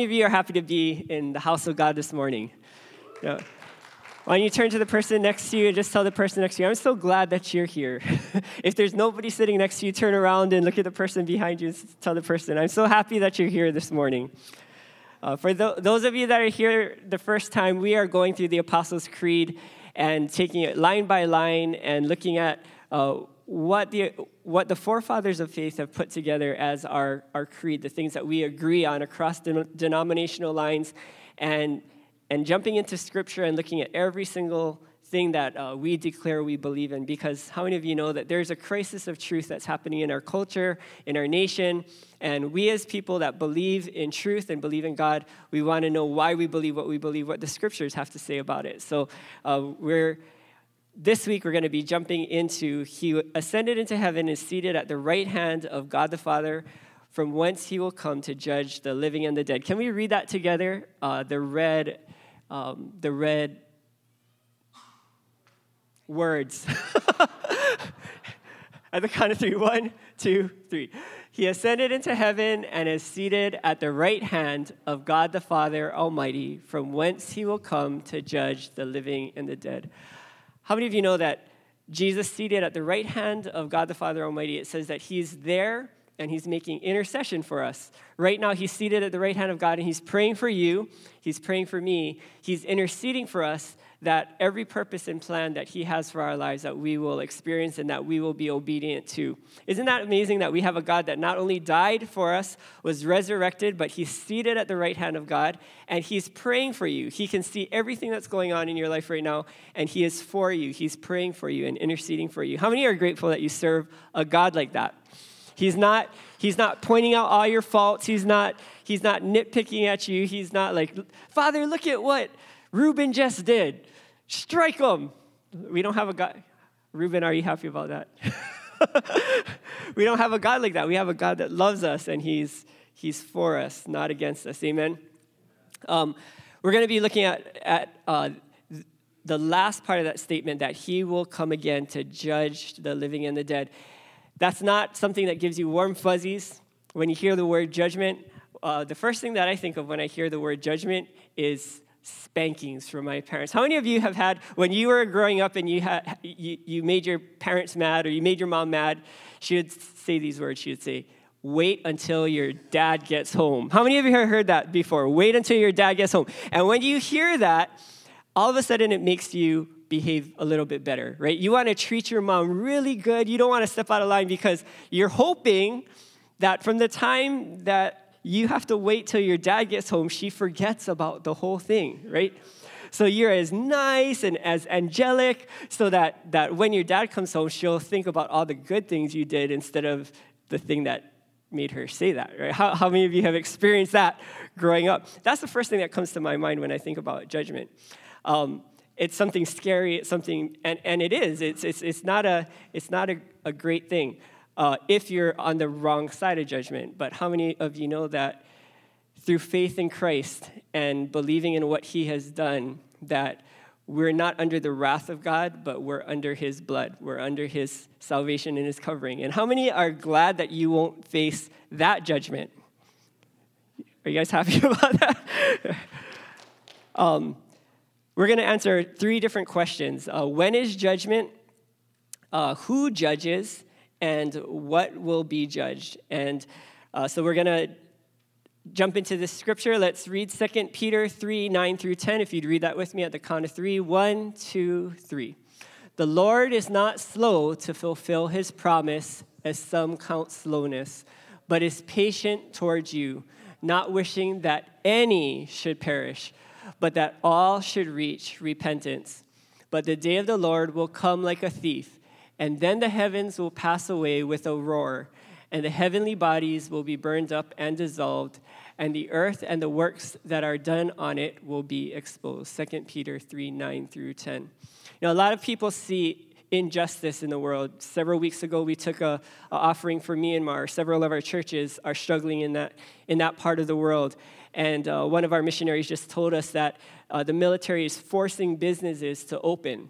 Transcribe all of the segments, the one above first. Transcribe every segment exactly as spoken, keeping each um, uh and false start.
Many of you are happy to be in the house of God this morning. You know, why don't you turn to the person next to you and just tell the person next to you, I'm so glad that you're here. If there's nobody sitting next to you, turn around and look at the person behind you and tell the person, I'm so happy that you're here this morning. Uh, for th- those of you that are here the first time, we are going through the Apostles' Creed and taking it line by line and looking at uh, what the what the forefathers of faith have put together as our, our creed, the things that we agree on across den- denominational lines, and and jumping into Scripture and looking at every single thing that uh, we declare we believe in, because how many of you know that there's a crisis of truth that's happening in our culture, in our nation, and we as people that believe in truth and believe in God, we want to know why we believe what we believe, what the Scriptures have to say about it. So uh, we're... This week, we're going to be jumping into, he ascended into heaven and seated at the right hand of God the Father, from whence he will come to judge the living and the dead. Can we read that together? Uh, the red, um, the red words. At the count of three. One, two, three. He ascended into heaven and is seated at the right hand of God the Father Almighty, from whence he will come to judge the living and the dead. How many of you know that Jesus seated at the right hand of God the Father Almighty? It says that he's there and he's making intercession for us. Right now, he's seated at the right hand of God and he's praying for you. He's praying for me. He's interceding for us that every purpose and plan that he has for our lives that we will experience and that we will be obedient to. Isn't that amazing that we have a God that not only died for us, was resurrected, but he's seated at the right hand of God and he's praying for you. He can see everything that's going on in your life right now and he is for you. He's praying for you and interceding for you. How many are grateful that you serve a God like that? He's not he's not pointing out all your faults. He's not he's not nitpicking at you. He's not like, Father, look at what Reuben just did. Strike him. We don't have a God. Reuben, are you happy about that? We don't have a God like that. We have a God that loves us and he's he's for us, not against us. Amen. Um, we're going to be looking at at uh, the last part of that statement, that he will come again to judge the living and the dead. That's not something that gives you warm fuzzies when you hear the word judgment. Uh, the first thing that I think of when I hear the word judgment is spankings from my parents. How many of you have had, when you were growing up and you had you, you made your parents mad or you made your mom mad, she would say these words. She would say, wait until your dad gets home. How many of you have heard that before? Wait until your dad gets home. And when you hear that, all of a sudden it makes you behave a little bit better, right? You want to treat your mom really good. You don't want to step out of line because you're hoping that from the time that you have to wait till your dad gets home, she forgets about the whole thing, right? So you're as nice and as angelic so that, that when your dad comes home, she'll think about all the good things you did instead of the thing that made her say that, right? How, how many of you have experienced that growing up? That's the first thing that comes to my mind when I think about judgment. Um, It's something scary. It's something, and, and it is. It's it's it's not a it's not a, a great thing uh, if you're on the wrong side of judgment. But how many of you know that through faith in Christ and believing in what He has done, that we're not under the wrath of God, but we're under His blood. We're under His salvation and His covering. And how many are glad that you won't face that judgment? Are you guys happy about that? um. We're going to answer three different questions. Uh, when is judgment? Uh, who judges? And what will be judged? And uh, so we're going to jump into this scripture. Let's read Second Peter three, nine through ten. If you'd read that with me at the count of three. One, two, three. The Lord is not slow to fulfill his promise, as some count slowness, but is patient towards you, not wishing that any should perish, but that all should reach repentance. But the day of the Lord will come like a thief, and then the heavens will pass away with a roar, and the heavenly bodies will be burned up and dissolved, and the earth and the works that are done on it will be exposed. Second Peter three, nine through ten. You know, a lot of people see injustice in the world. Several weeks ago, we took a, a offering for Myanmar. Several of our churches are struggling in that in that part of the world. And uh, one of our missionaries just told us that uh, the military is forcing businesses to open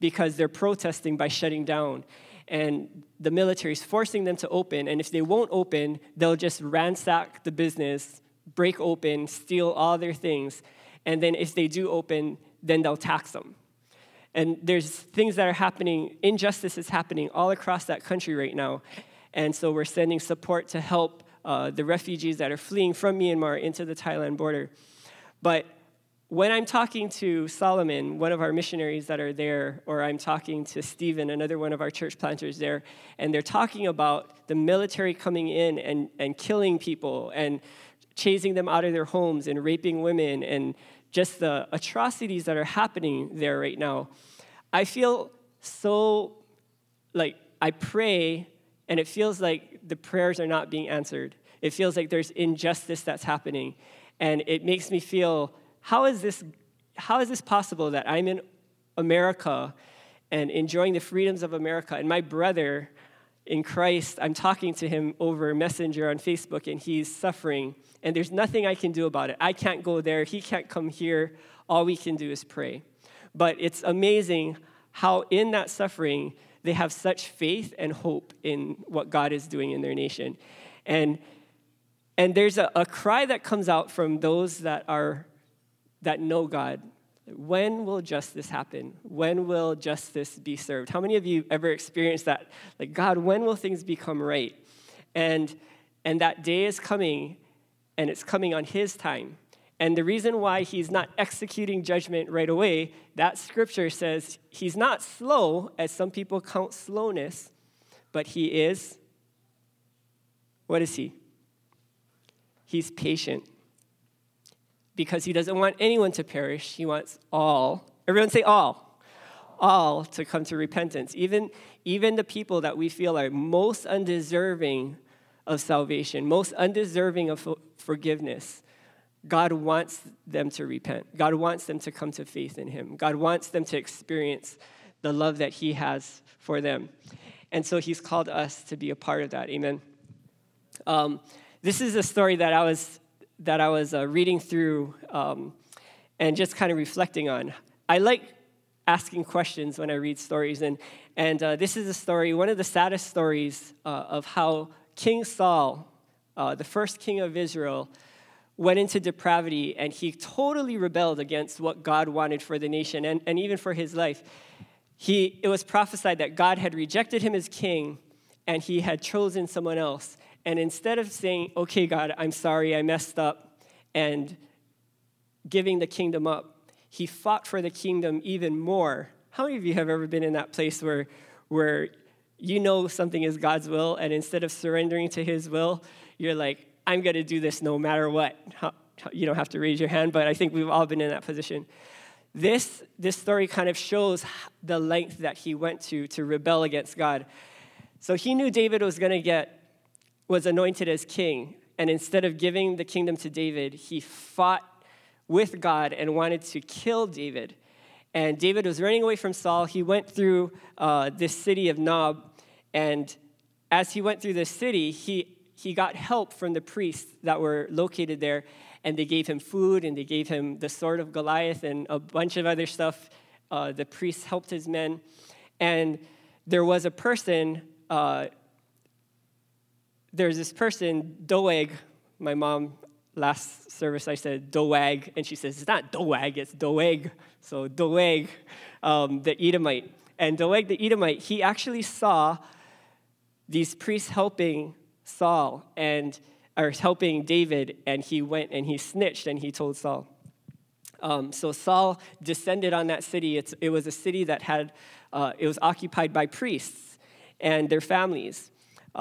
because they're protesting by shutting down. And the military is forcing them to open. And if they won't open, they'll just ransack the business, break open, steal all their things, and then if they do open, then they'll tax them. And there's things that are happening, injustice is happening all across that country right now. And so we're sending support to help uh, the refugees that are fleeing from Myanmar into the Thailand border. But when I'm talking to Solomon, one of our missionaries that are there, or I'm talking to Stephen, another one of our church planters there, and they're talking about the military coming in and, and killing people and chasing them out of their homes and raping women and just the atrocities that are happening there right now, I feel so, like, I pray, and it feels like the prayers are not being answered. It feels like there's injustice that's happening, and it makes me feel, how is this, how is this possible that I'm in America and enjoying the freedoms of America, and my brother in Christ, I'm talking to him over Messenger on Facebook, and he's suffering, and there's nothing I can do about it. I can't go there. He can't come here. All we can do is pray. But it's amazing how in that suffering, they have such faith and hope in what God is doing in their nation. And and there's a, a cry that comes out from those that are that know God. When will justice happen? When will justice be served? How many of you ever experienced that? Like, God, when will things become right? And and that day is coming, and it's coming on his time. And the reason why he's not executing judgment right away, that scripture says he's not slow, as some people count slowness, but he is, what is he? He's patient. Because he doesn't want anyone to perish. He wants all, everyone say all, all to come to repentance. Even, even the people that we feel are most undeserving of salvation, most undeserving of forgiveness, God wants them to repent. God wants them to come to faith in him. God wants them to experience the love that he has for them. And so he's called us to be a part of that. Amen. Um, this is a story that I was... that I was uh, reading through um, and just kind of reflecting on. I like asking questions when I read stories, and and uh, this is a story, one of the saddest stories uh, of how King Saul, uh, the first king of Israel, went into depravity, and he totally rebelled against what God wanted for the nation and, and even for his life. He It was prophesied that God had rejected him as king, and he had chosen someone else. And instead of saying, okay, God, I'm sorry, I messed up, and giving the kingdom up, he fought for the kingdom even more. How many of you have ever been in that place where, where you know something is God's will, and instead of surrendering to his will, you're like, I'm going to do this no matter what? You don't have to raise your hand, but I think we've all been in that position. This, this story kind of shows the length that he went to to rebel against God. So he knew David was going to get was anointed as king, and instead of giving the kingdom to David, he fought with God and wanted to kill David. And David was running away from Saul. He went through uh, this city of Nob, and as he went through this city, he he got help from the priests that were located there, and they gave him food, and they gave him the sword of Goliath and a bunch of other stuff. Uh, the priests helped his men, and there was a person... Uh, There's this person, Doeg. My mom, last service I said Doeg, and she says, it's not Doeg, it's Doeg. So Doeg, um, the Edomite. And Doeg the Edomite, he actually saw these priests helping Saul, and or helping David, and he went and he snitched and he told Saul. Um, so Saul descended on that city. It's, it was a city that had, uh, it was occupied by priests and their families.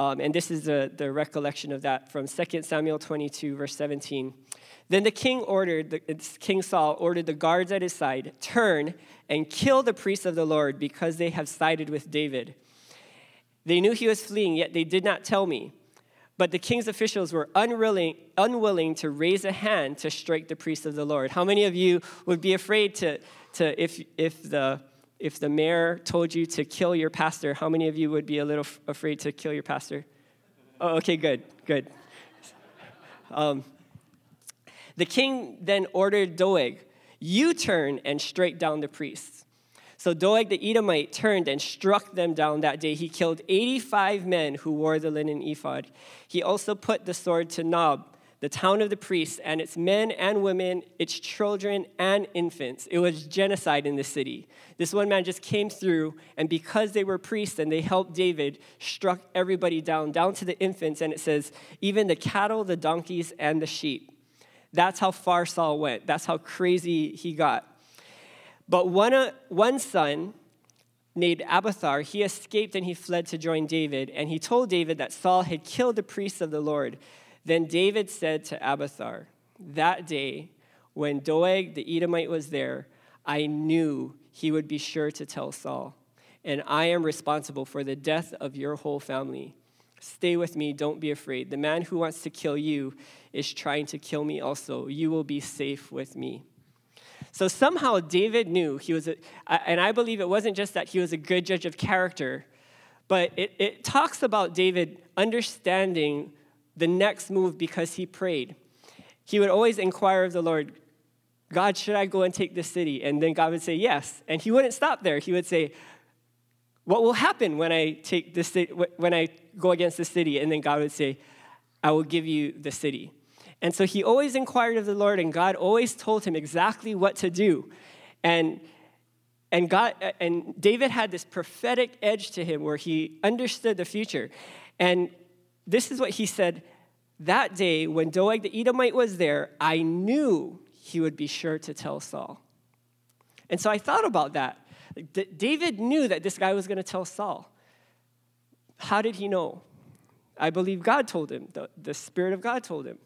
Um, and this is the, the recollection of that from Second Samuel twenty-two, verse seventeen. Then the king ordered, the, King Saul ordered the guards at his side, turn and kill the priests of the Lord because they have sided with David. They knew he was fleeing, yet they did not tell me. But the king's officials were unwilling, unwilling to raise a hand to strike the priests of the Lord. How many of you would be afraid to, to if if the... If the mayor told you to kill your pastor, how many of you would be a little f- afraid to kill your pastor? Oh, okay, good, good. Um, the king then ordered Doeg, you turn and strike down the priests. So Doeg the Edomite turned and struck them down that day. He killed eighty-five men who wore the linen ephod. He also put the sword to Nob, the town of the priests, and its men and women, its children and infants. It was genocide in the city. This one man just came through, and because they were priests and they helped David, struck everybody down, down to the infants, and it says, even the cattle, the donkeys, and the sheep. That's how far Saul went. That's how crazy he got. But one, uh, one son named Abathar, he escaped and he fled to join David, and he told David that Saul had killed the priests of the Lord. Then David said to Abathar, that day when Doeg the Edomite was there, I knew he would be sure to tell Saul, and I am responsible for the death of your whole family. Stay with me, don't be afraid. The man who wants to kill you is trying to kill me also. You will be safe with me. So somehow David knew he was, a, and I believe it wasn't just that he was a good judge of character, but it, it talks about David understanding the next move because he prayed. He would always inquire of the Lord, God, should I go and take this city? And then God would say, yes. And he wouldn't stop there. He would say, what will happen when I take this city, when I go against the city? And then God would say, I will give you the city. And so he always inquired of the Lord, and God always told him exactly what to do. And and God and David had this prophetic edge to him where he understood the future. And this is what he said, that day when Doeg the Edomite was there, I knew he would be sure to tell Saul. And so I thought about that. D- David knew that this guy was going to tell Saul. How did he know? I believe God told him. The, the Spirit of God told him.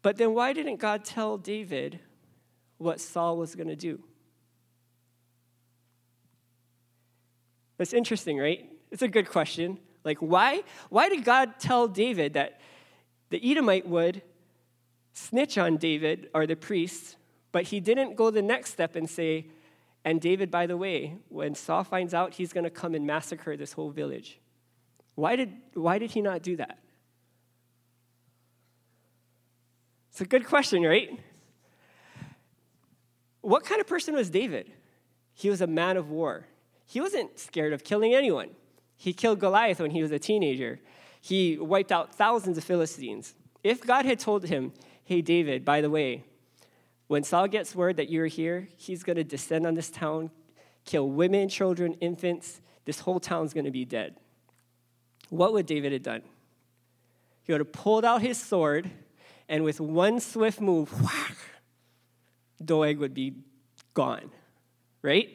But then why didn't God tell David what Saul was going to do? That's interesting, right? It's a good question. Like, why? Why did God tell David that the Edomite would snitch on David or the priest, but he didn't go the next step and say, and David, by the way, when Saul finds out, he's going to come and massacre this whole village. Why did, why did he not do that? It's a good question, right? What kind of person was David? He was a man of war. He wasn't scared of killing anyone. He killed Goliath when he was a teenager. He wiped out thousands of Philistines. If God had told him, hey, David, by the way, when Saul gets word that you're here, he's going to descend on this town, kill women, children, infants. This whole town's going to be dead. What would David have done? He would have pulled out his sword, and with one swift move, whack, Doeg would be gone, right?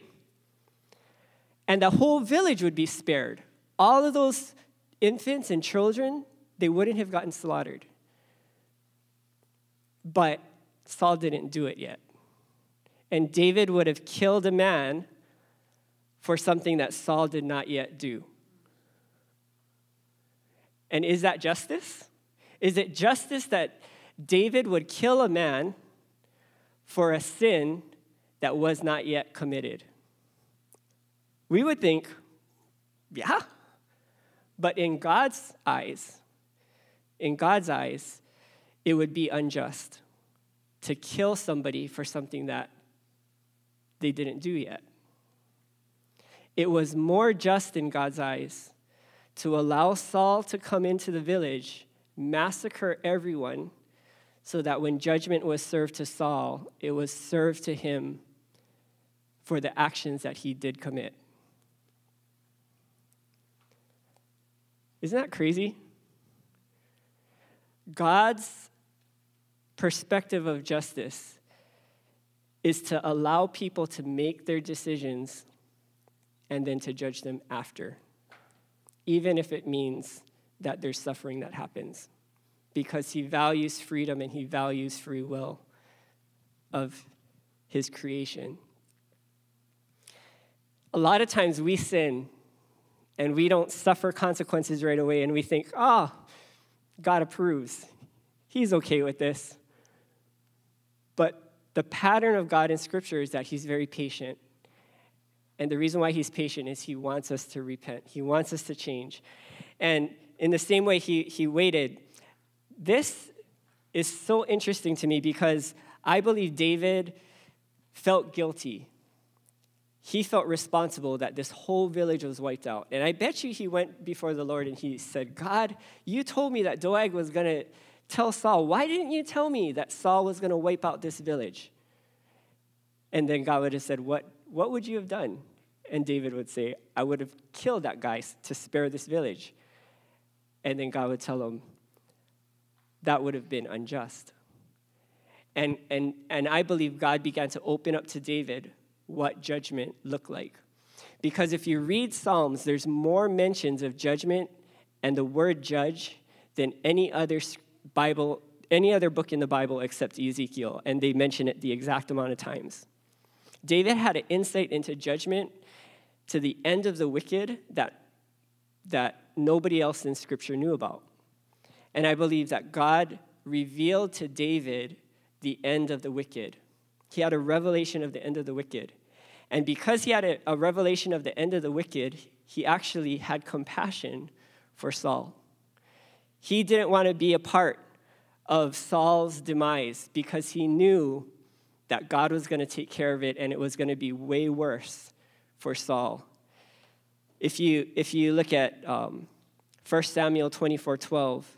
And the whole village would be spared. All of those infants and children, they wouldn't have gotten slaughtered. But Saul didn't do it yet. And David would have killed a man for something that Saul did not yet do. And is that justice? Is it justice that David would kill a man for a sin that was not yet committed? We would think, yeah. But in God's eyes, in God's eyes, it would be unjust to kill somebody for something that they didn't do yet. It was more just in God's eyes to allow Saul to come into the village, massacre everyone, so that when judgment was served to Saul, it was served to him for the actions that he did commit. Isn't that crazy? God's perspective of justice is to allow people to make their decisions and then to judge them after, even if it means that there's suffering that happens, because he values freedom and he values free will of his creation. A lot of times we sin and we don't suffer consequences right away, and we think, oh, God approves. He's okay with this. But the pattern of God in Scripture is that he's very patient. And the reason why he's patient is he wants us to repent. He wants us to change. And in the same way he, he waited, this is so interesting to me because I believe David felt guilty. He felt responsible that this whole village was wiped out. And I bet you he went before the Lord and he said, God, you told me that Doeg was going to tell Saul, why didn't you tell me that Saul was going to wipe out this village? And then God would have said, what, what would you have done? And David would say, I would have killed that guy to spare this village. And then God would tell him, that would have been unjust. And, and, and I believe God began to open up to David what judgment looked like. Because if you read Psalms, there's more mentions of judgment and the word judge than any other Bible, any other book in the Bible except Ezekiel, and they mention it the exact amount of times. David had an insight into judgment to the end of the wicked that, that nobody else in Scripture knew about. And I believe that God revealed to David the end of the wicked. He had a revelation of the end of the wicked. And because he had a, a revelation of the end of the wicked, he actually had compassion for Saul. He didn't want to be a part of Saul's demise because he knew that God was going to take care of it and it was going to be way worse for Saul. If you if you look at um, First Samuel twenty-four twelve,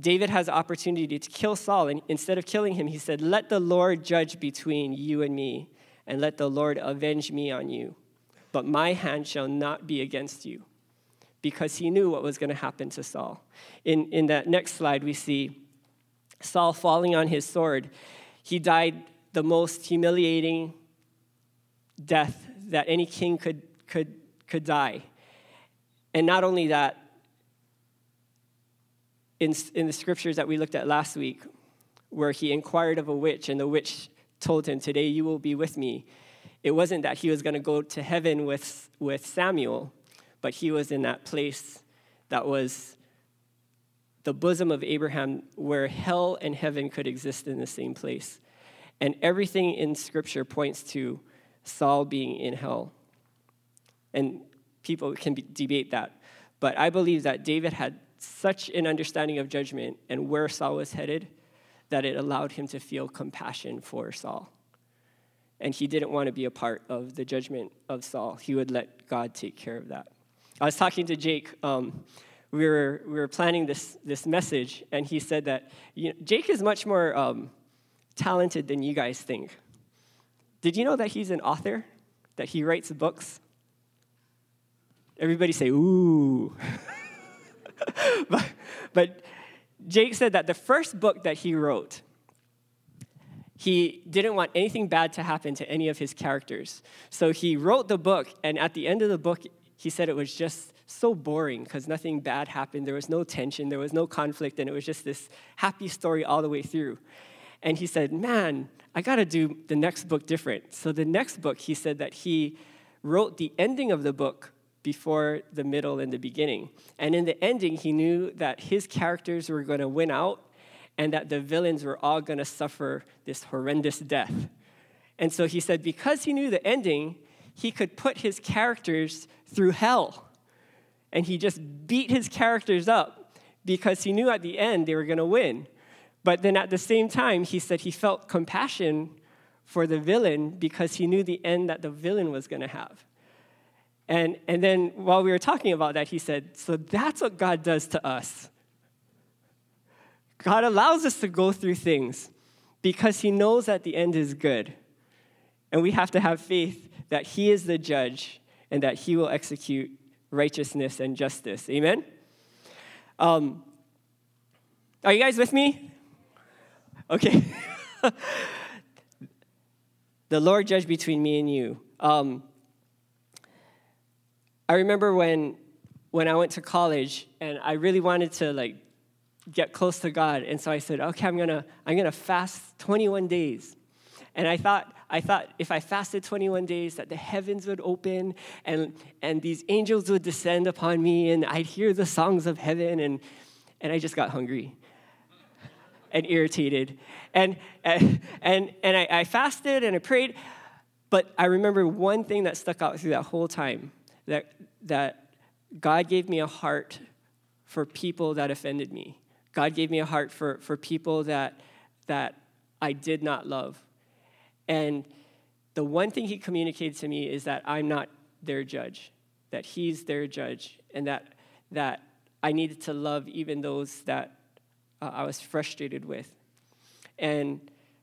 David has the opportunity to kill Saul, and instead of killing him, he said, let the Lord judge between you and me, and let the Lord avenge me on you, but my hand shall not be against you, because he knew what was going to happen to Saul. In, in that next slide, we see Saul falling on his sword. He died the most humiliating death that any king could, could, could die. And not only that, in, in the scriptures that we looked at last week, where he inquired of a witch, and the witch told him, today you will be with me. It wasn't that he was going to go to heaven with, with Samuel, but he was in that place that was the bosom of Abraham, where hell and heaven could exist in the same place. And everything in Scripture points to Saul being in hell. And people can be, debate that. But I believe that David had such an understanding of judgment and where Saul was headed that it allowed him to feel compassion for Saul. And he didn't want to be a part of the judgment of Saul. He would let God take care of that. I was talking to Jake um, We were we were planning this this message, and he said that you know, Jake is much more um, talented than you guys think. Did you know that he's an author? That he writes books? Everybody say, ooh. but, but Jake said that the first book that he wrote, he didn't want anything bad to happen to any of his characters. So he wrote the book, and at the end of the book, he said it was just so boring because nothing bad happened. There was no tension. There was no conflict. And it was just this happy story all the way through. And he said, man, I got to do the next book different. So the next book, he said that he wrote the ending of the book before the middle and the beginning. And in the ending, he knew that his characters were going to win out and that the villains were all going to suffer this horrendous death. And so he said because he knew the ending, he could put his characters through hell. And he just beat his characters up because he knew at the end they were going to win. But then at the same time, he said he felt compassion for the villain because he knew the end that the villain was going to have. And, and then while we were talking about that, he said, so that's what God does to us. God allows us to go through things because he knows that the end is good. And we have to have faith that he is the judge and that he will execute righteousness and justice. Amen? Um, are you guys with me? Okay. The Lord judge between me and you. Um, I remember when when I went to college and I really wanted to like get close to God, and so I said, okay, I'm gonna I'm gonna fast twenty-one days. And I thought, I thought if I fasted twenty-one days that the heavens would open and and these angels would descend upon me and I'd hear the songs of heaven, and and I just got hungry and irritated. And and and, and I, I fasted and I prayed, but I remember one thing that stuck out through that whole time, that that God gave me a heart for people that offended me. God gave me a heart for, for people that that I did not love. And the one thing he communicated to me is that I'm not their judge, that he's their judge, and that that I needed to love even those that uh, I was frustrated with. And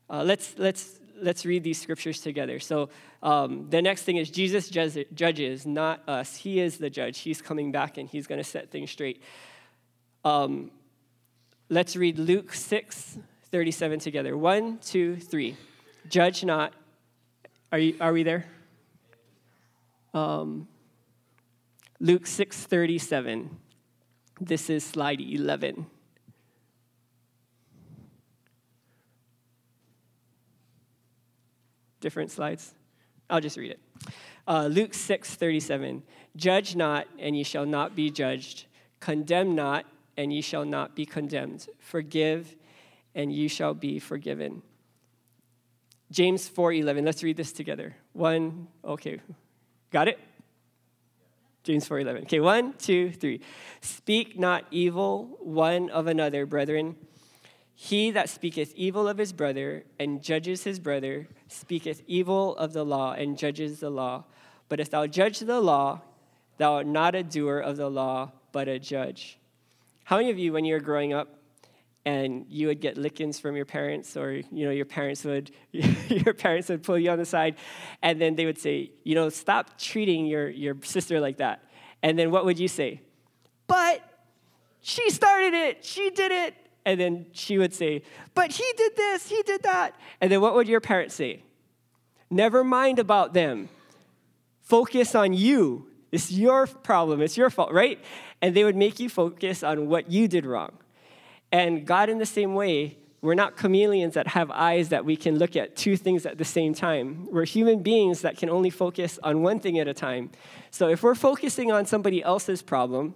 uh, let's let's let's read these scriptures together. So um, the next thing is Jesus judges, not us. He is the judge. He's coming back and he's going to set things straight. Um, let's read Luke six thirty-seven together. One, two, three. Judge not. Are you? Are we there? Um, Luke six thirty-seven. This is slide eleven. Different slides. I'll just read it. Uh, Luke six thirty-seven. Judge not, and ye shall not be judged. Condemn not, and ye shall not be condemned. Forgive, and ye shall be forgiven. James four eleven. Let's read this together. One, okay. Got it? James four eleven. Okay, one, two, three. Speak not evil one of another, brethren. He that speaketh evil of his brother and judges his brother speaketh evil of the law and judges the law. But if thou judge the law, thou art not a doer of the law, but a judge. How many of you, when you were growing up, and you would get lickings from your parents, or you know your parents would your parents would pull you on the side, and then they would say, you know, stop treating your, your sister like that. And then what would you say? But she started it, she did it. And then she would say, but he did this, he did that. And then what would your parents say? Never mind about them. Focus on you. It's your problem, it's your fault, right? And they would make you focus on what you did wrong. And God, in the same way, we're not chameleons that have eyes that we can look at two things at the same time. We're human beings that can only focus on one thing at a time. So if we're focusing on somebody else's problem,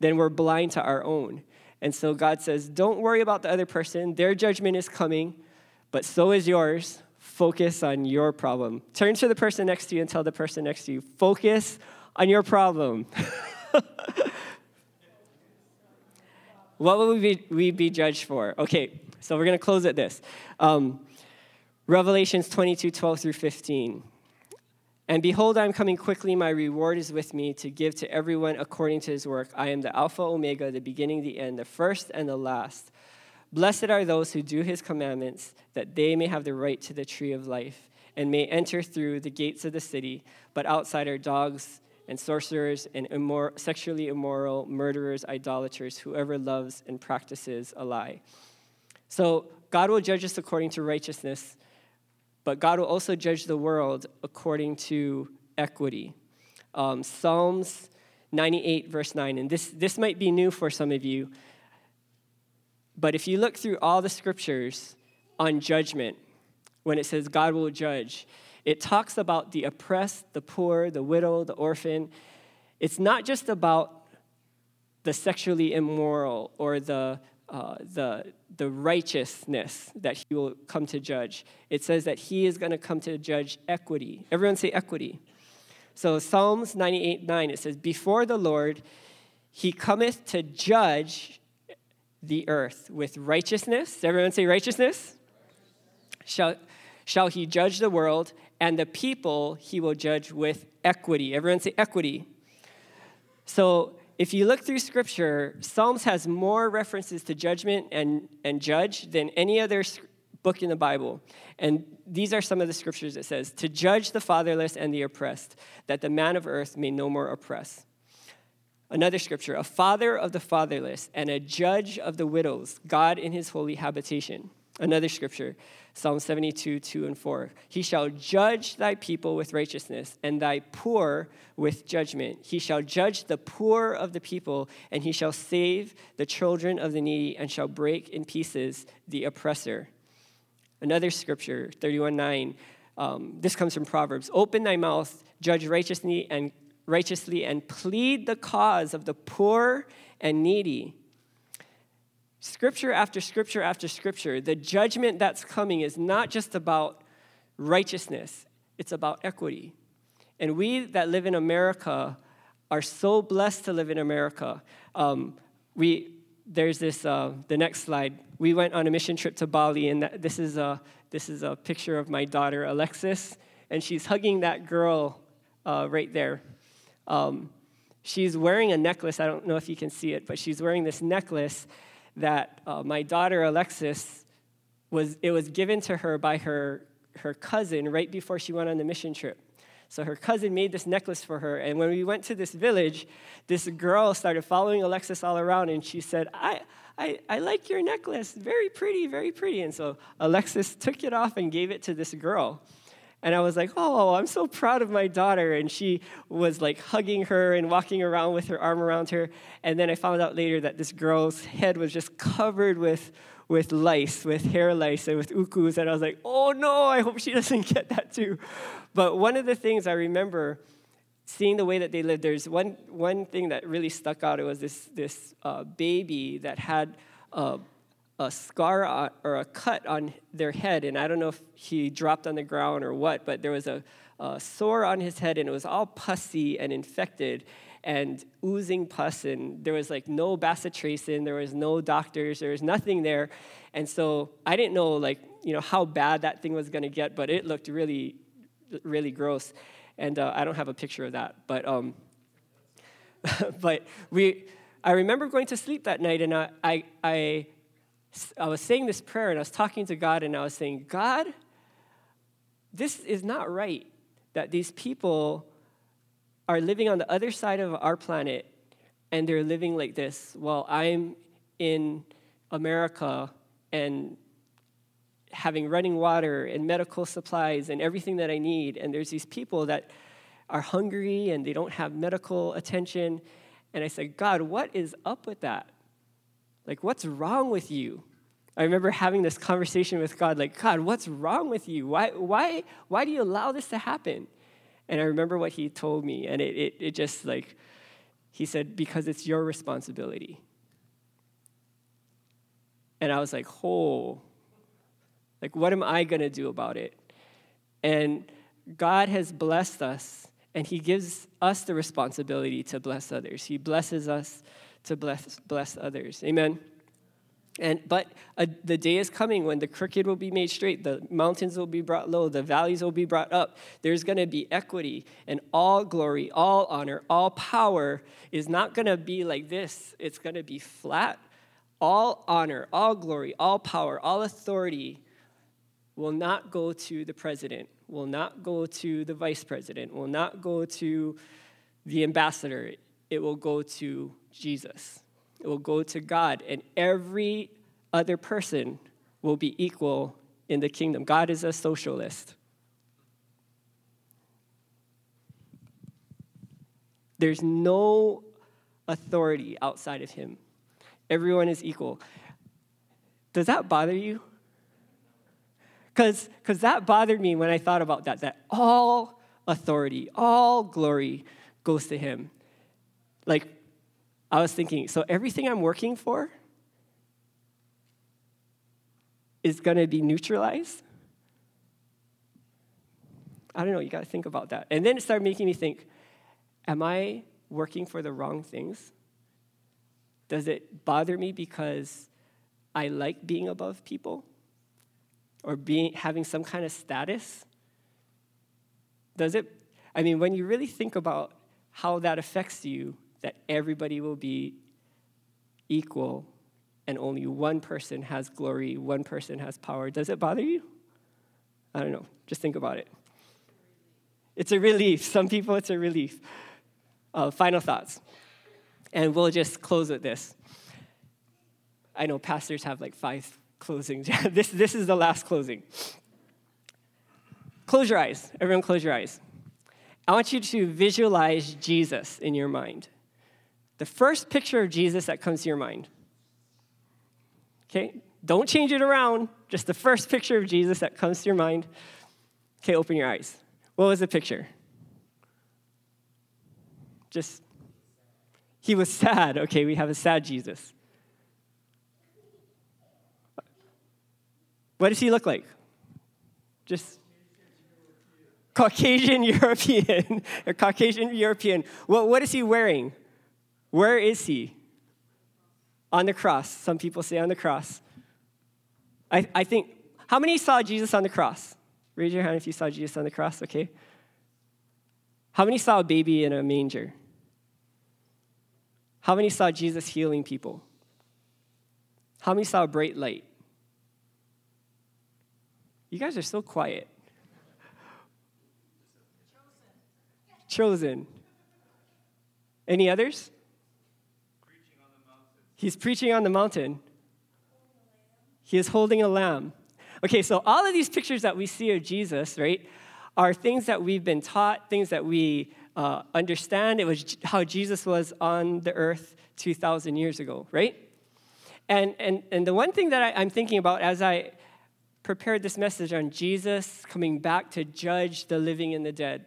then we're blind to our own. And so God says, don't worry about the other person. Their judgment is coming, but so is yours. Focus on your problem. Turn to the person next to you and tell the person next to you, focus on your problem. What will we be, we be judged for? Okay, so we're going to close at this. Um, Revelations twenty-two, twelve through fifteen. And behold, I am coming quickly. My reward is with me to give to everyone according to his work. I am the Alpha, Omega, the beginning, the end, the first and the last. Blessed are those who do his commandments, that they may have the right to the tree of life and may enter through the gates of the city. But outside are dogs and sorcerers and immor- sexually immoral, murderers, idolaters, whoever loves and practices a lie. So God will judge us according to righteousness, but God will also judge the world according to equity. Um, Psalms ninety-eight, verse nine, and this, this might be new for some of you, but if you look through all the scriptures on judgment, when it says God will judge, it talks about the oppressed, the poor, the widow, the orphan. It's not just about the sexually immoral or the Uh, the the righteousness that he will come to judge. It says that he is going to come to judge equity. Everyone say equity. So Psalms ninety-eight nine, it says, before the Lord, he cometh to judge the earth with righteousness. Everyone say righteousness. righteousness. Shall, shall he judge the world, and the people he will judge with equity. Everyone say equity. So if you look through Scripture, Psalms has more references to judgment and, and judge than any other book in the Bible. And these are some of the Scriptures. It says, to judge the fatherless and the oppressed, that the man of earth may no more oppress. Another Scripture, a father of the fatherless and a judge of the widows, God in his holy habitation. Another Scripture, Psalm seventy-two, two and four. He shall judge thy people with righteousness, and thy poor with judgment. He shall judge the poor of the people, and he shall save the children of the needy, and shall break in pieces the oppressor. Another Scripture, thirty-one, nine. Um, this comes from Proverbs. Open thy mouth, judge righteously and, righteously, and plead the cause of the poor and needy. Scripture after scripture after scripture, the judgment that's coming is not just about righteousness, it's about equity. And we that live in America are so blessed to live in America. Um, we there's this, uh, the next slide. We went on a mission trip to Bali, and that, this is a this is a picture of my daughter, Alexis, and she's hugging that girl uh, right there. Um, she's wearing a necklace. I don't know if you can see it, but she's wearing this necklace that uh, my daughter Alexis was, it was given to her by her, her cousin right before she went on the mission trip. So her cousin made this necklace for her. And when we went to this village, this girl started following Alexis all around. And she said, I I, I like your necklace. Very pretty, very pretty. And so Alexis took it off and gave it to this girl. And I was like, oh, I'm so proud of my daughter. And she was like hugging her and walking around with her arm around her. And then I found out later that this girl's head was just covered with with lice, with hair lice, and with ukus, and I was like, oh no, I hope she doesn't get that too. But one of the things I remember, seeing the way that they lived, there's one one thing that really stuck out. It was this, this uh, baby that had a, a scar on, or a cut on their head, and I don't know if he dropped on the ground or what, but there was a, a sore on his head, and it was all pussy and infected, and oozing pus, and there was like no bacitracin, there was no doctors, there was nothing there. And so I didn't know like, you know, how bad that thing was gonna get, but it looked really, really gross. And uh, I don't have a picture of that, but um, but we, I remember going to sleep that night, and I, I, I, I was saying this prayer, and I was talking to God, and I was saying, God, this is not right, that these people are living on the other side of our planet, and they're living like this, while I'm in America and having running water and medical supplies and everything that I need. And there's these people that are hungry and they don't have medical attention. And I said, God, what is up with that? Like, what's wrong with you? I remember having this conversation with God, like, God, what's wrong with you? Why, why, why do you allow this to happen? And I remember what he told me, and it, it it just like, he said, because it's your responsibility. And I was like, oh, like what am I gonna do about it? And God has blessed us, and he gives us the responsibility to bless others. He blesses us to bless bless others, amen? And but uh, the day is coming when the crooked will be made straight, the mountains will be brought low, the valleys will be brought up. There's going to be equity, and all glory, all honor, all power is not going to be like this. It's going to be flat. All honor, all glory, all power, all authority will not go to the president, will not go to the vice president, will not go to the ambassador. It will go to Jesus. It will go to God, and every other person will be equal in the kingdom. God is a socialist. There's no authority outside of him. Everyone is equal. Does that bother you? Because because that bothered me when I thought about that, that all authority, all glory goes to him. Like, I was thinking, so everything I'm working for is going to be neutralized? I don't know, you got to think about that. And then it started making me think, am I working for the wrong things? Does it bother me because I like being above people or being having some kind of status? Does it, I mean, when you really think about how that affects you, that everybody will be equal and only one person has glory, one person has power. Does it bother you? I don't know. Just think about it. It's a relief. Some people, it's a relief. Uh, final thoughts. And we'll just close with this. I know pastors have like five closings. this, this is the last closing. Close your eyes. Everyone close your eyes. I want you to visualize Jesus in your mind. The first picture of Jesus that comes to your mind. Okay? Don't change it around. Just the first picture of Jesus that comes to your mind. Okay, open your eyes. What was the picture? Just, he was sad. Okay, we have a sad Jesus. What does he look like? Just Caucasian European. A Caucasian European. Well, what is he wearing? Where is he? On the cross. Some people say on the cross. I, I think, how many saw Jesus on the cross? Raise your hand if you saw Jesus on the cross, okay? How many saw a baby in a manger? How many saw Jesus healing people? How many celebrate late? You guys are so quiet. Chosen. Chosen. Any others? Preaching on the mountain. He's preaching on the mountain. He is holding a lamb. Okay, so all of these pictures that we see of Jesus, right, are things that we've been taught, things that we uh, understand. It was how Jesus was on the earth two thousand years ago, right? And and and the one thing that I, I'm thinking about as I prepared this message on Jesus coming back to judge the living and the dead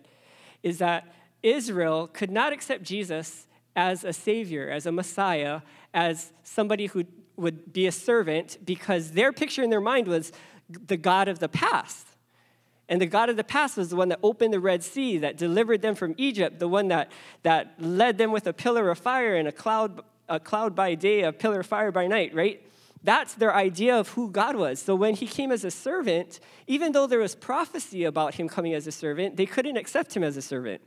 is that Israel could not accept Jesus as a savior, as a Messiah, as somebody who would be a servant, because their picture in their mind was the God of the past. And the God of the past was the one that opened the Red Sea, that delivered them from Egypt, the one that, that led them with a pillar of fire and a cloud, a cloud by day, a pillar of fire by night, right? That's their idea of who God was. So when he came as a servant, even though there was prophecy about him coming as a servant, they couldn't accept him as a servant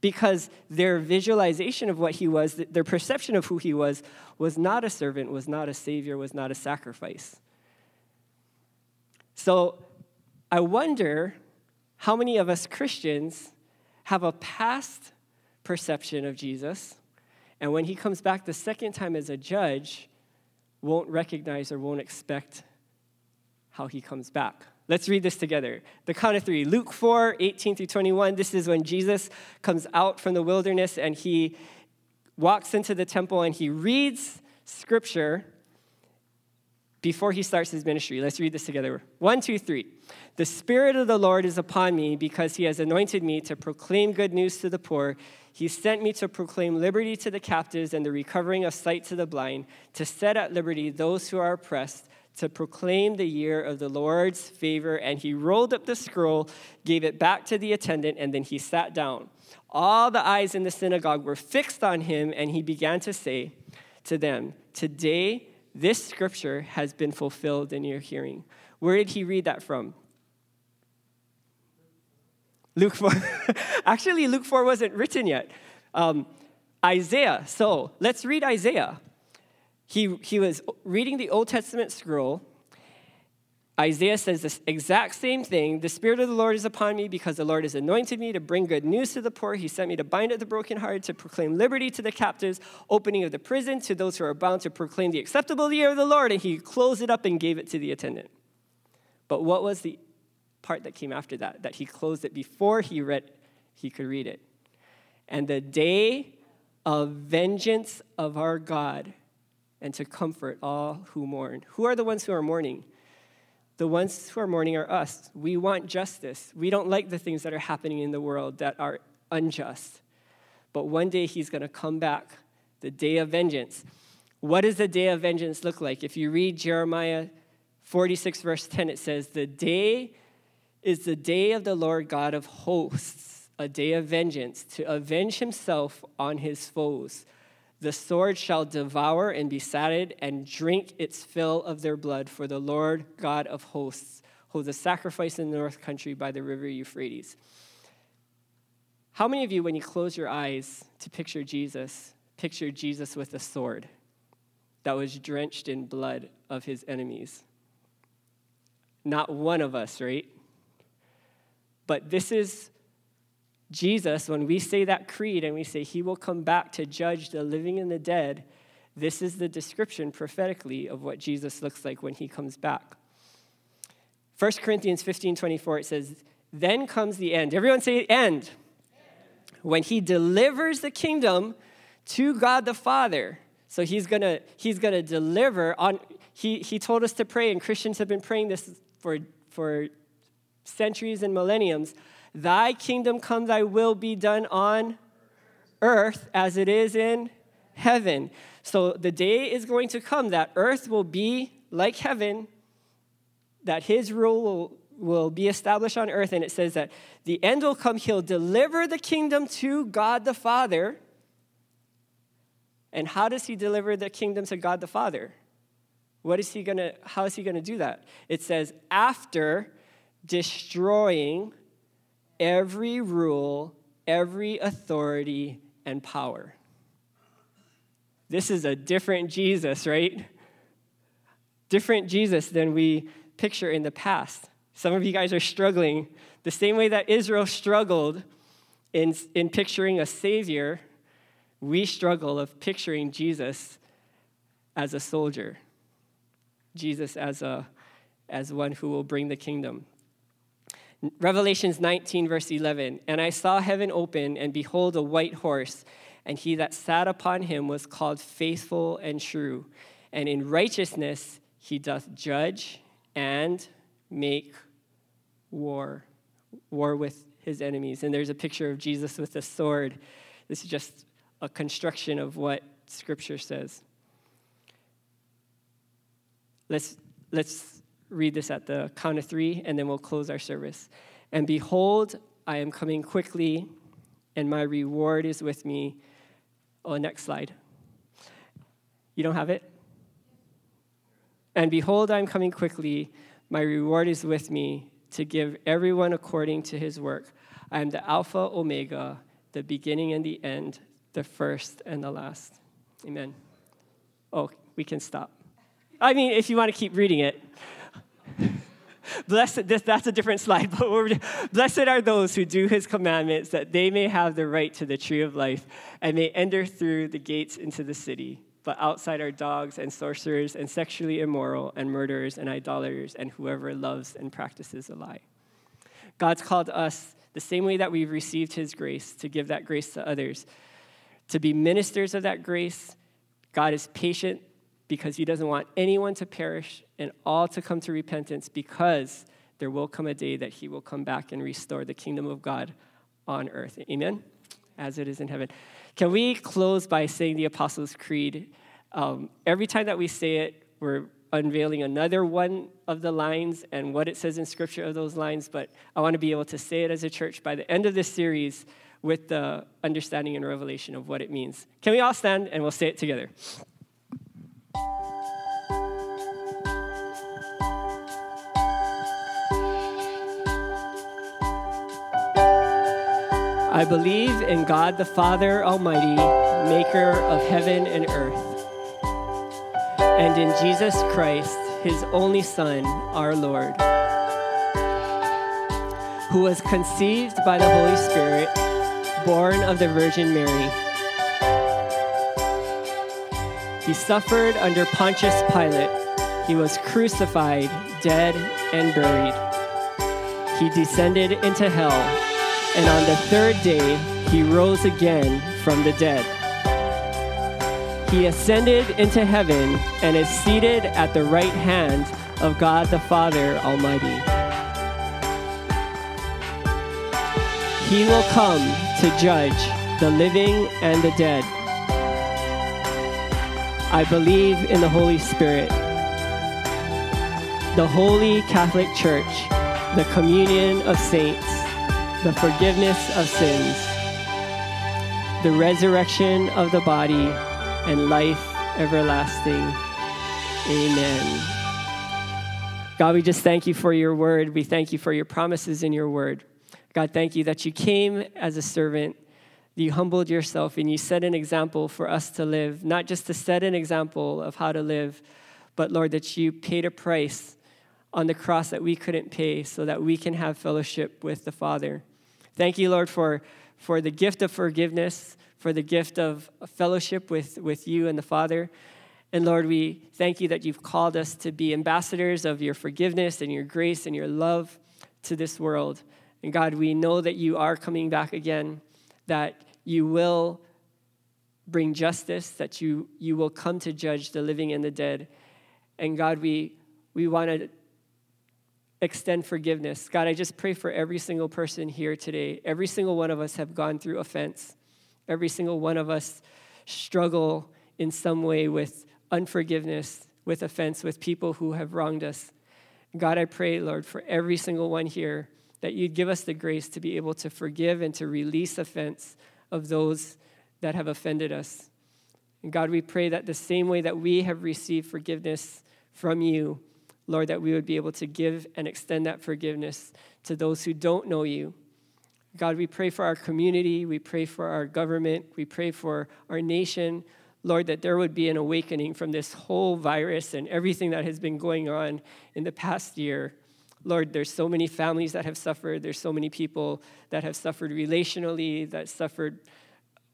because their visualization of what he was, their perception of who he was, was not a servant, was not a savior, was not a sacrifice. So I wonder how many of us Christians have a past perception of Jesus, and when he comes back the second time as a judge, won't recognize or won't expect how he comes back. Let's read this together. The count of three. Luke four, eighteen through twenty-one. This is when Jesus comes out from the wilderness and he walks into the temple and he reads scripture before he starts his ministry. Let's read this together. One, two, three. The Spirit of the Lord is upon me because he has anointed me to proclaim good news to the poor. He sent me to proclaim liberty to the captives and the recovering of sight to the blind, to set at liberty those who are oppressed, to proclaim the year of the Lord's favor. And he rolled up the scroll, gave it back to the attendant, and then he sat down. All the eyes in the synagogue were fixed on him, and he began to say to them, "Today, this scripture has been fulfilled in your hearing." Where did he read that from? Luke four. Actually, Luke four wasn't written yet. Um, Isaiah. So let's read Isaiah. He, he was reading the Old Testament scroll. Isaiah says this exact same thing. The Spirit of the Lord is upon me because the Lord has anointed me to bring good news to the poor. He sent me to bind up the brokenhearted, to proclaim liberty to the captives, opening of the prison to those who are bound, to proclaim the acceptable year of the Lord. And he closed it up and gave it to the attendant. But what was the part that came after that? That he closed it before he read, he could read it. And the day of vengeance of our God, and to comfort all who mourn. Who are the ones who are mourning? The ones who are mourning are us. We want justice. We don't like the things that are happening in the world that are unjust. But one day he's going to come back, the day of vengeance. What does the day of vengeance look like? If you read Jeremiah forty-six, verse ten, it says, "The day is the day of the Lord God of hosts, a day of vengeance, to avenge himself on his foes. The sword shall devour and be sated and drink its fill of their blood, for the Lord God of hosts holds a sacrifice in the north country by the river Euphrates." How many of you, when you close your eyes to picture Jesus, picture Jesus with a sword that was drenched in blood of his enemies? Not one of us, right? But this is Jesus. When we say that creed and we say he will come back to judge the living and the dead, this is the description prophetically of what Jesus looks like when he comes back. First Corinthians fifteen twenty-four, it says, "Then comes the end." Everyone say end. End. When he delivers the kingdom to God the Father. So he's going to he's going to deliver on he he told us to pray, and Christians have been praying this for for centuries and millenniums. "Thy kingdom come, thy will be done on earth as it is in heaven." So the day is going to come that earth will be like heaven, that his rule will, will be established on earth. And it says that the end will come. He'll deliver the kingdom to God the Father. And how does he deliver the kingdom to God the Father? What is he gonna, how is he gonna do that? It says, after destroying every rule, every authority, and power. This is a different Jesus, right? different Jesus than we picture in the past. Some of you guys are struggling the same way that Israel struggled in, in picturing a savior. We struggle of picturing Jesus as a soldier, Jesus as a as one who will bring the kingdom. Revelations nineteen, verse eleven, and I saw heaven open, and behold, a white horse, and he that sat upon him was called Faithful and True, and in righteousness he doth judge and make war, war with his enemies. And there's a picture of Jesus with a sword. This is just a construction of what Scripture says. Let's let's read this at the count of three, and then we'll close our service. And behold, I am coming quickly, and my reward is with me. Oh, next slide. You don't have it? And behold, I am coming quickly. My reward is with me to give everyone according to his work. I am the Alpha, Omega, the beginning and the end, the first and the last. Amen. Oh, we can stop. I mean, if you want to keep reading it. Blessed, this, that's a different slide, but we're, blessed are those who do his commandments, that they may have the right to the tree of life and may enter through the gates into the city. But outside are dogs and sorcerers and sexually immoral and murderers and idolaters and whoever loves and practices a lie. God's called us the same way that we've received his grace to give that grace to others. To be ministers of that grace, God is patient, because he doesn't want anyone to perish and all to come to repentance, because there will come a day that he will come back and restore the kingdom of God on earth. Amen? As it is in heaven. Can we close by saying the Apostles' Creed? Um, every time that we say it, we're unveiling another one of the lines and what it says in Scripture of those lines, but I want to be able to say it as a church by the end of this series with the understanding and revelation of what it means. Can we all stand and we'll say it together? I believe in God the Father Almighty, maker of heaven and earth, and in Jesus Christ, his only Son, our Lord, who was conceived by the Holy Spirit, born of the Virgin Mary. He suffered under Pontius Pilate. He was crucified, dead, and buried. He descended into hell. And on the third day, he rose again from the dead. He ascended into heaven and is seated at the right hand of God the Father Almighty. He will come to judge the living and the dead. I believe in the Holy Spirit, the Holy Catholic Church, the communion of saints, the forgiveness of sins, the resurrection of the body, and life everlasting. Amen. God, we just thank you for your word. We thank you for your promises in your word. God, thank you that you came as a servant, you humbled yourself, and you set an example for us to live, not just to set an example of how to live, but, Lord, that you paid a price on the cross that we couldn't pay so that we can have fellowship with the Father. Thank you, Lord, for, for the gift of forgiveness, for the gift of fellowship with, with you and the Father. And Lord, we thank you that you've called us to be ambassadors of your forgiveness and your grace and your love to this world. And God, we know that you are coming back again, that you will bring justice, that you, you will come to judge the living and the dead. And God, we, we want to extend forgiveness. God, I just pray for every single person here today. Every single one of us have gone through offense. Every single one of us struggle in some way with unforgiveness, with offense, with people who have wronged us. God, I pray, Lord, for every single one here that you'd give us the grace to be able to forgive and to release offense of those that have offended us. And God, we pray that the same way that we have received forgiveness from you, Lord, that we would be able to give and extend that forgiveness to those who don't know you. God, we pray for our community. We pray for our government. We pray for our nation. Lord, that there would be an awakening from this whole virus and everything that has been going on in the past year. Lord, there's so many families that have suffered. There's so many people that have suffered relationally, that suffered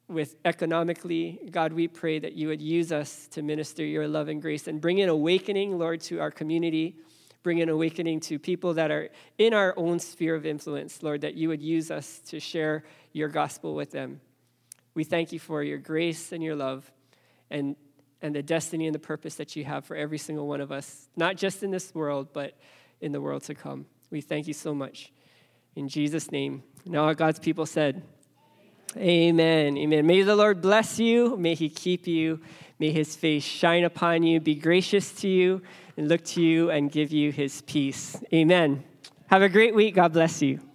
with economically. God, we pray that you would use us to minister your love and grace and bring an awakening, Lord, to our community. Bring an awakening to people that are in our own sphere of influence, Lord, that you would use us to share your gospel with them. We thank you for your grace and your love and and the destiny and the purpose that you have for every single one of us, not just in this world, but in the world to come. We thank you so much. In Jesus' name. Now all God's people said, amen. Amen. Amen. May the Lord bless you. May he keep you. May his face shine upon you, be gracious to you, and look to you and give you his peace. Amen. Have a great week. God bless you.